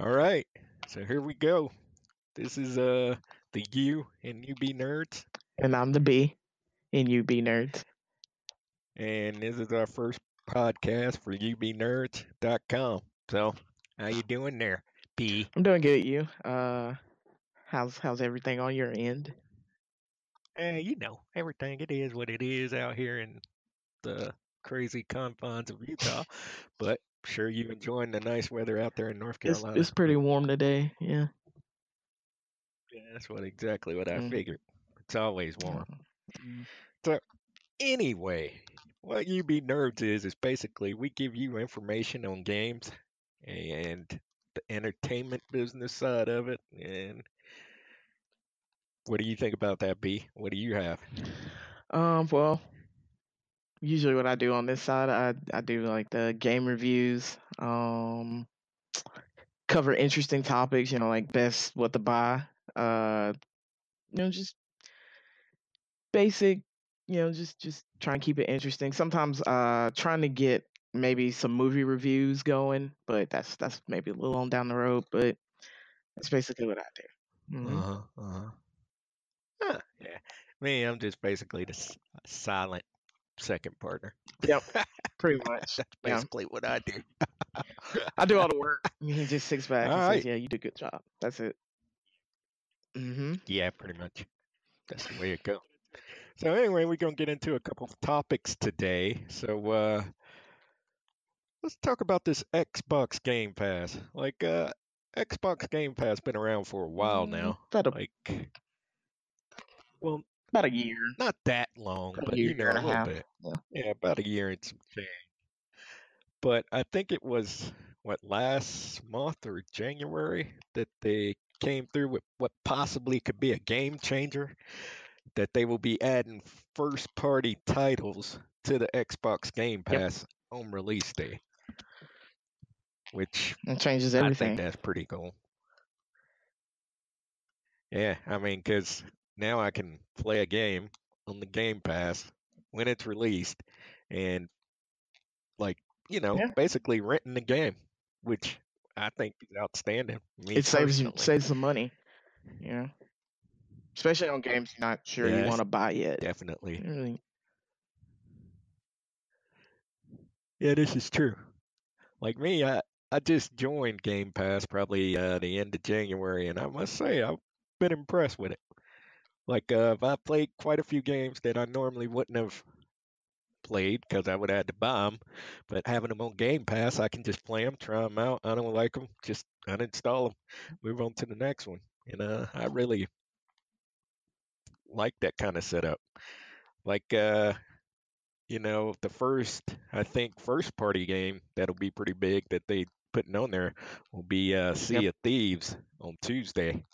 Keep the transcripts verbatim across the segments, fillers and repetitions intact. All right, so here we go. This is uh the U in U B Nerds. And I'm the B in U B Nerds. And this is our first podcast for U B nerds dot com. So, how you doing there, B? I'm doing good, you. Uh, how's how's everything on your end? Eh, uh, you know, everything. It is what it is out here in the crazy confines of Utah, but... Sure, you enjoying the nice weather out there in North Carolina. It's, it's pretty warm today, yeah. Yeah, that's what exactly what mm. I figured. It's always warm. Mm. So, anyway, what U B Nerds is, is basically we give you information on games and the entertainment business side of it. And what do you think about that, B? What do you have? Um, well... Usually what I do on this side, I, I do like the game reviews, um, cover interesting topics, you know, like best what to buy, uh, you know, just basic, you know, just, just try and keep it interesting. Sometimes uh, trying to get maybe some movie reviews going, but that's that's maybe a little on down the road, but that's basically what I do. Mm-hmm. Uh-huh, uh-huh. Huh, yeah. Me, I'm just basically the s- silent. second partner. Yep, pretty much. That's basically yeah. what I do. I do all the work. He just sits back all and right. says, yeah, you did a good job. That's it. Mm-hmm. Yeah, pretty much. That's the way it goes. So anyway, we're going to get into a couple of topics today. So uh, let's talk about this Xbox Game Pass. Like, uh, Xbox Game Pass has been around for a while now. That'll... Like, well... About a year. Not that long, about but you know, a little half. bit. Yeah. yeah, about a year and some change. But I think it was, what, last month or January that they came through with what possibly could be a game changer, that they will be adding first-party titles to the Xbox Game Pass yep. on release day. Which that changes everything. I think that's pretty cool. Yeah, I mean, because... Now I can play a game on the Game Pass when it's released and, like, you know, yeah. basically renting the game, which I think is outstanding. Me it saves you, saves some money, you know, especially on games you're not sure yes, you want to buy yet. Definitely. Really. Yeah, this is true. Like me, I, I just joined Game Pass probably uh, the end of January, and I must say I've been impressed with it. Like, uh, I played quite a few games that I normally wouldn't have played because I would have had to buy them. But having them on Game Pass, I can just play them, try them out. I don't like them, just uninstall them, move on to the next one. And uh, I really like that kind of setup. Like, uh, you know, the first, I think, first-party game that'll be pretty big that they putting on there will be uh, Sea of Thieves on Tuesday.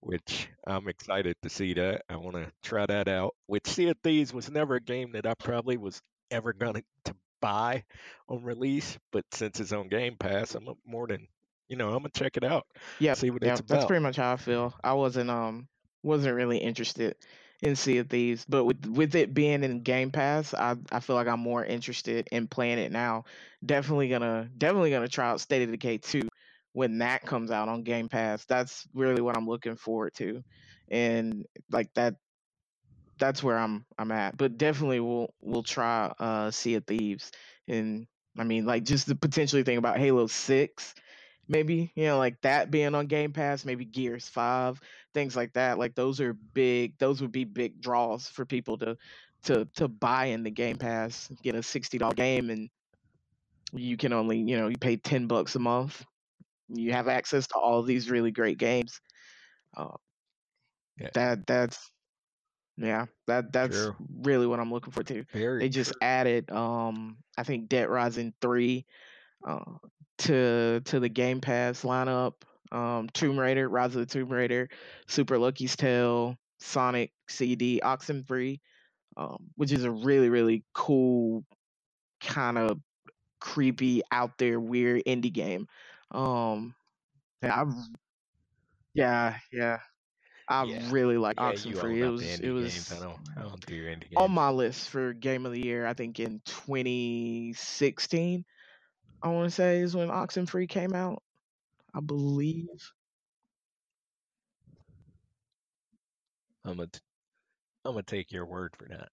Which I'm excited to see that. I want to try that out. Which Sea of Thieves was never a game that I probably was ever going to buy on release, but since it's on Game Pass, I'm more than, you know, I'm going to check it out. Yeah, see what yeah, it's about. That's pretty much how I feel. I wasn't um wasn't really interested in Sea of Thieves, but with with it being in Game Pass, I, I feel like I'm more interested in playing it now. Definitely gonna definitely gonna try out State of Decay two. When that comes out on Game Pass, that's really what I'm looking forward to, and like that—that's where I'm I'm at. But definitely, we'll we'll try uh, Sea of Thieves, and I mean, like just to potentially think about Halo six, maybe, you know, like that being on Game Pass, maybe Gears five, things like that. Like those are big; those would be big draws for people to to to buy in the Game Pass, get a sixty dollar game, and you can only, you know, you pay ten bucks a month. You have access to all these really great games. Uh, yeah. That that's yeah, that that's True. really what I'm looking for too. Very they just true. added, um, I think Dead Rising three uh, to to the Game Pass lineup. Um, Tomb Raider, Rise of the Tomb Raider, Super Lucky's Tale, Sonic C D, Oxenfree, um, which is a really really cool kind of creepy out there weird indie game. Um, yeah, I, yeah, yeah, I yeah. really like yeah, Oxenfree. It was, it was I don't, I don't do indie games. On my list for Game of the Year. I think in twenty sixteen, I want to say is when Oxenfree came out. I believe. I'm gonna t- I'm gonna take your word for that.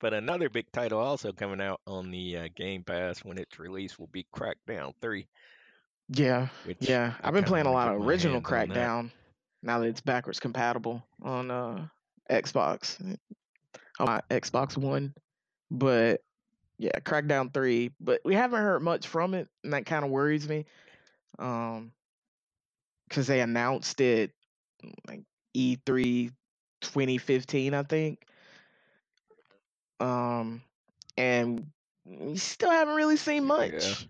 But another big title also coming out on the uh, Game Pass when it's released will be Crackdown three. Yeah, yeah. I've been playing a lot of original Crackdown now that it's backwards compatible on uh, Xbox, on my Xbox One. But yeah, Crackdown three. But we haven't heard much from it, and that kind of worries me. Um, because they announced it like E three twenty fifteen, I think. Um, and we still haven't really seen much. Yeah.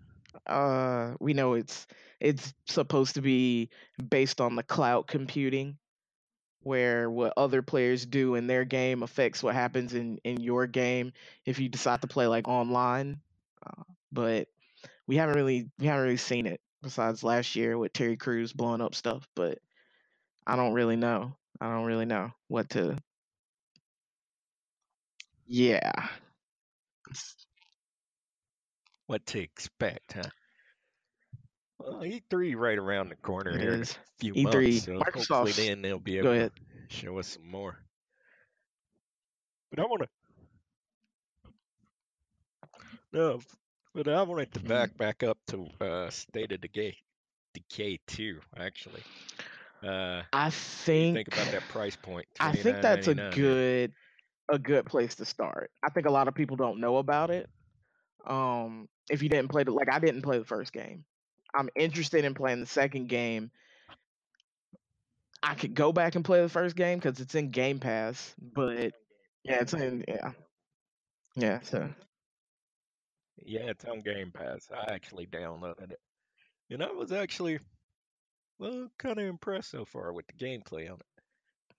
Uh, we know it's it's supposed to be based on the cloud computing, where what other players do in their game affects what happens in, in your game if you decide to play like online. Uh, but we haven't really we haven't really seen it besides last year with Terry Cruz blowing up stuff. But I don't really know. I don't really know what to. Yeah. What to expect, huh? Well, E three right around the corner it here is. In a few E three, months, so Microsoft. Hopefully then they'll be able to show us some more. But I want to... No, but I wanted to back back up to uh, State of Decay, Decay two, actually. Uh, I think... Think about that price point. I think that's a good... a good place to start. I think a lot of people don't know about it. Um, if you didn't play the, like I didn't play the first game. I'm interested in playing the second game. I could go back and play the first game because it's in Game Pass, but yeah, it's in, yeah. Yeah, so. Yeah, it's on Game Pass. I actually downloaded it. And I was actually, well, kind of impressed so far with the gameplay on it.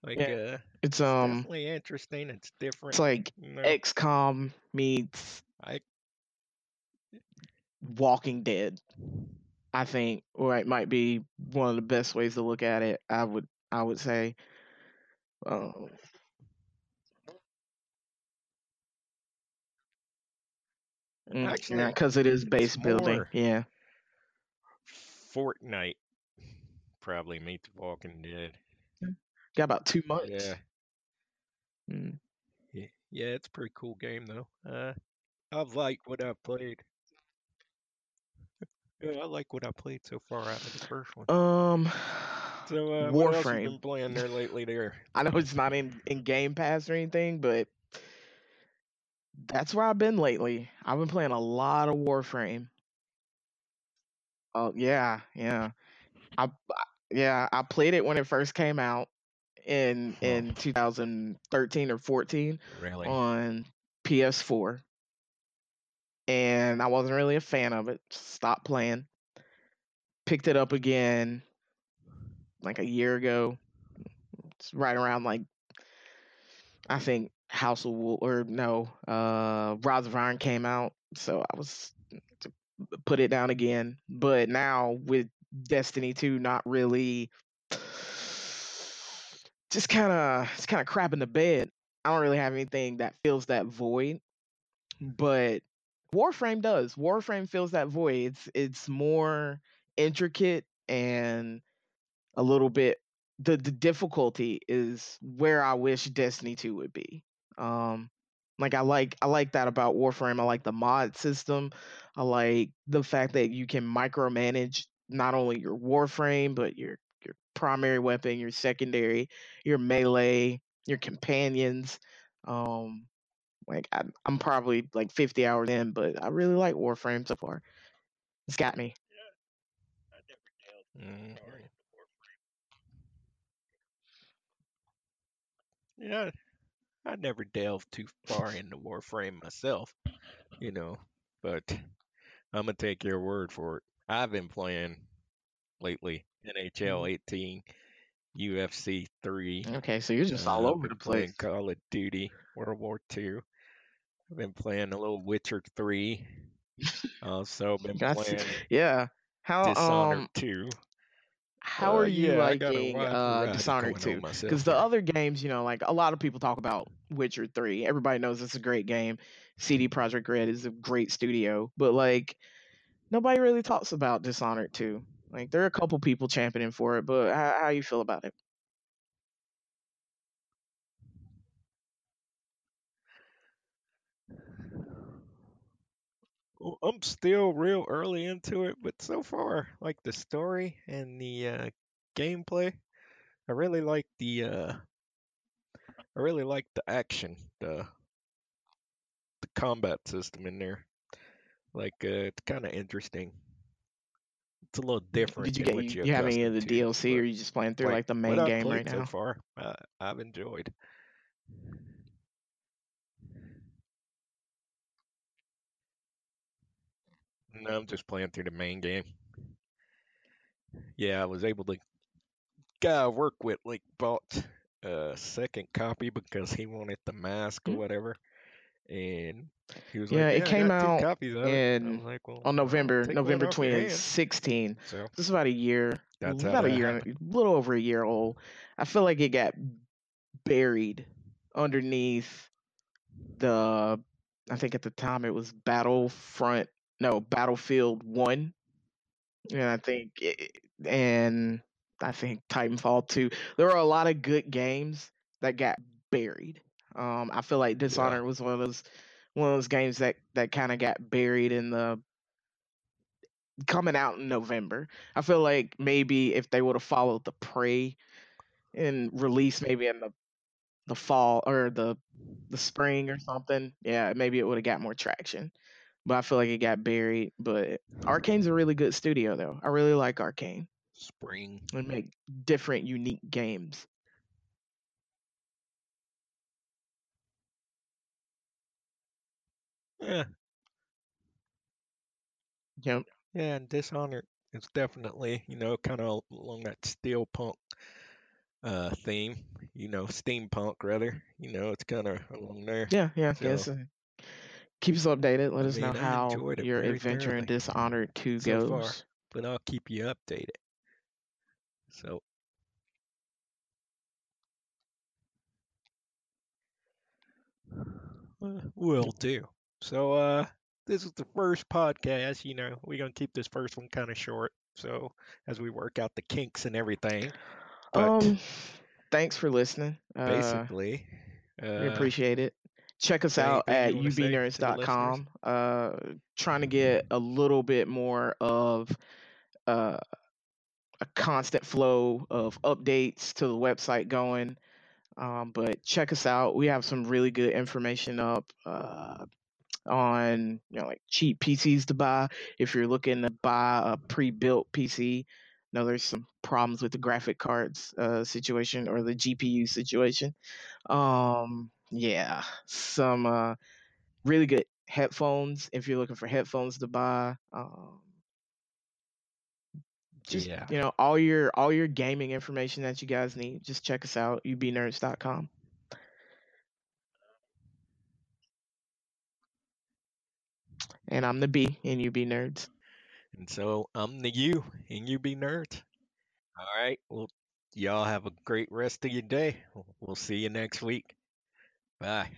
Like, yeah, uh, it's um, it's definitely interesting. It's different. It's like you know? X COM meets I... Walking Dead. I think, or it might be one of the best ways to look at it. I would, I would say. Um... Actually, because it is base building. Yeah. Fortnite probably meets Walking Dead. Got about two months. Yeah. Mm. yeah, yeah, it's a pretty cool game though. Uh, I've liked what I've played. Yeah, I like what I played so far out of the first one. Um, so uh, Warframe. What else have you been playing there lately? There, I know it's not in, in Game Pass or anything, but that's where I've been lately. I've been playing a lot of Warframe. Oh uh, yeah, yeah, I yeah I played it when it first came out. In in twenty thirteen or fourteen, really? On P S four, and I wasn't really a fan of it. Stopped playing. Picked it up again, like a year ago. It's right around like I think House of Wolf or no, uh, Rise of Iron came out, so I was to put it down again. But now with Destiny two, not really. Just kind of, it's kind of crap in the bed. I don't really have anything that fills that void, but Warframe does. Warframe fills that void. It's it's more intricate and a little bit. The, the difficulty is where I wish Destiny two would be. Um, like I like I like that about Warframe. I like the mod system. I like the fact that you can micromanage not only your Warframe but your your primary weapon, your secondary, your melee, your companions. Um, like I, I'm probably like fifty hours in, but I really like Warframe so far. It's got me. Yeah, I never nailed mm. yeah, I never delved too far into Warframe myself, you know, but I'm gonna take your word for it. I've been playing lately. N H L eighteen, U F C three. Okay, so you're just uh, all over the place. Call of Duty, World War Two. I've been playing a little Witcher three. Also been playing. Yeah. How Dishonored um, two. How uh, are you yeah, liking uh, Dishonored two? Because the other games, you know, like a lot of people talk about Witcher three. Everybody knows it's a great game. C D Projekt Red is a great studio, but like nobody really talks about Dishonored two. Like, there are a couple people championing for it, but how, how you feel about it? Well, I'm still real early into it, but so far, like the story and the uh, gameplay, I really like the uh, I really like the action, the the combat system in there. Like, uh, it's kind of interesting. It's a little different. Did you, than get, what you, you have any of the to, D L C, or are you just playing through like, like the main what game I've right now? So far, uh, I've enjoyed. No, I'm just playing through the main game. Yeah, I was able to. Guy I work with like bought a second copy because he wanted the mask or whatever, and he was yeah, like, "Yeah, it came out in like, well, on November November twenty sixteen. So, this is about a year, that's about a year, happened. a little over a year old. I feel like it got buried underneath the. I think at the time it was Battlefront. No, Battlefield one, and I think it, and I think Titanfall two. There are a lot of good games that got buried. Um, I feel like Dishonored yeah. was one of those one of those games that, that kind of got buried in the coming out in November. I feel like maybe if they would have followed the Prey and released maybe in the the fall or the the spring or something, yeah, maybe it would have got more traction. But I feel like it got buried. But Arcane's a really good studio, though. I really like Arcane. Spring. They make different, unique games. Yeah. Yep. Yeah, and Dishonored is definitely, you know, kind of along that steampunk uh, theme. You know, steampunk, rather. You know, it's kind of along there. Yeah, yeah, so. yes. Keep us updated. Let us I mean, know how your adventure in Dishonored two so goes. Far, but I'll keep you updated. So. Uh, will do. So, uh, this is the first podcast. You know, we're going to keep this first one kind of short. So, as we work out the kinks and everything. But um, thanks for listening. Basically. Uh, uh, we appreciate it. Check us out at U B Nerds dot com. Uh, trying to get a little bit more of uh, a constant flow of updates to the website going. Um, but check us out. We have some really good information up uh, on, you know, like cheap P Cs to buy. If you're looking to buy a pre-built P C, I know there's some problems with the graphic cards uh, situation or the G P U situation. Um, Yeah, some uh, really good headphones if you're looking for headphones to buy. Um, just yeah. you know, all your all your gaming information that you guys need. Just check us out, U B Nerds dot com. And I'm the B in U B Nerds. And so I'm the U in U B Nerds. All right, well, y'all have a great rest of your day. We'll see you next week. Bye.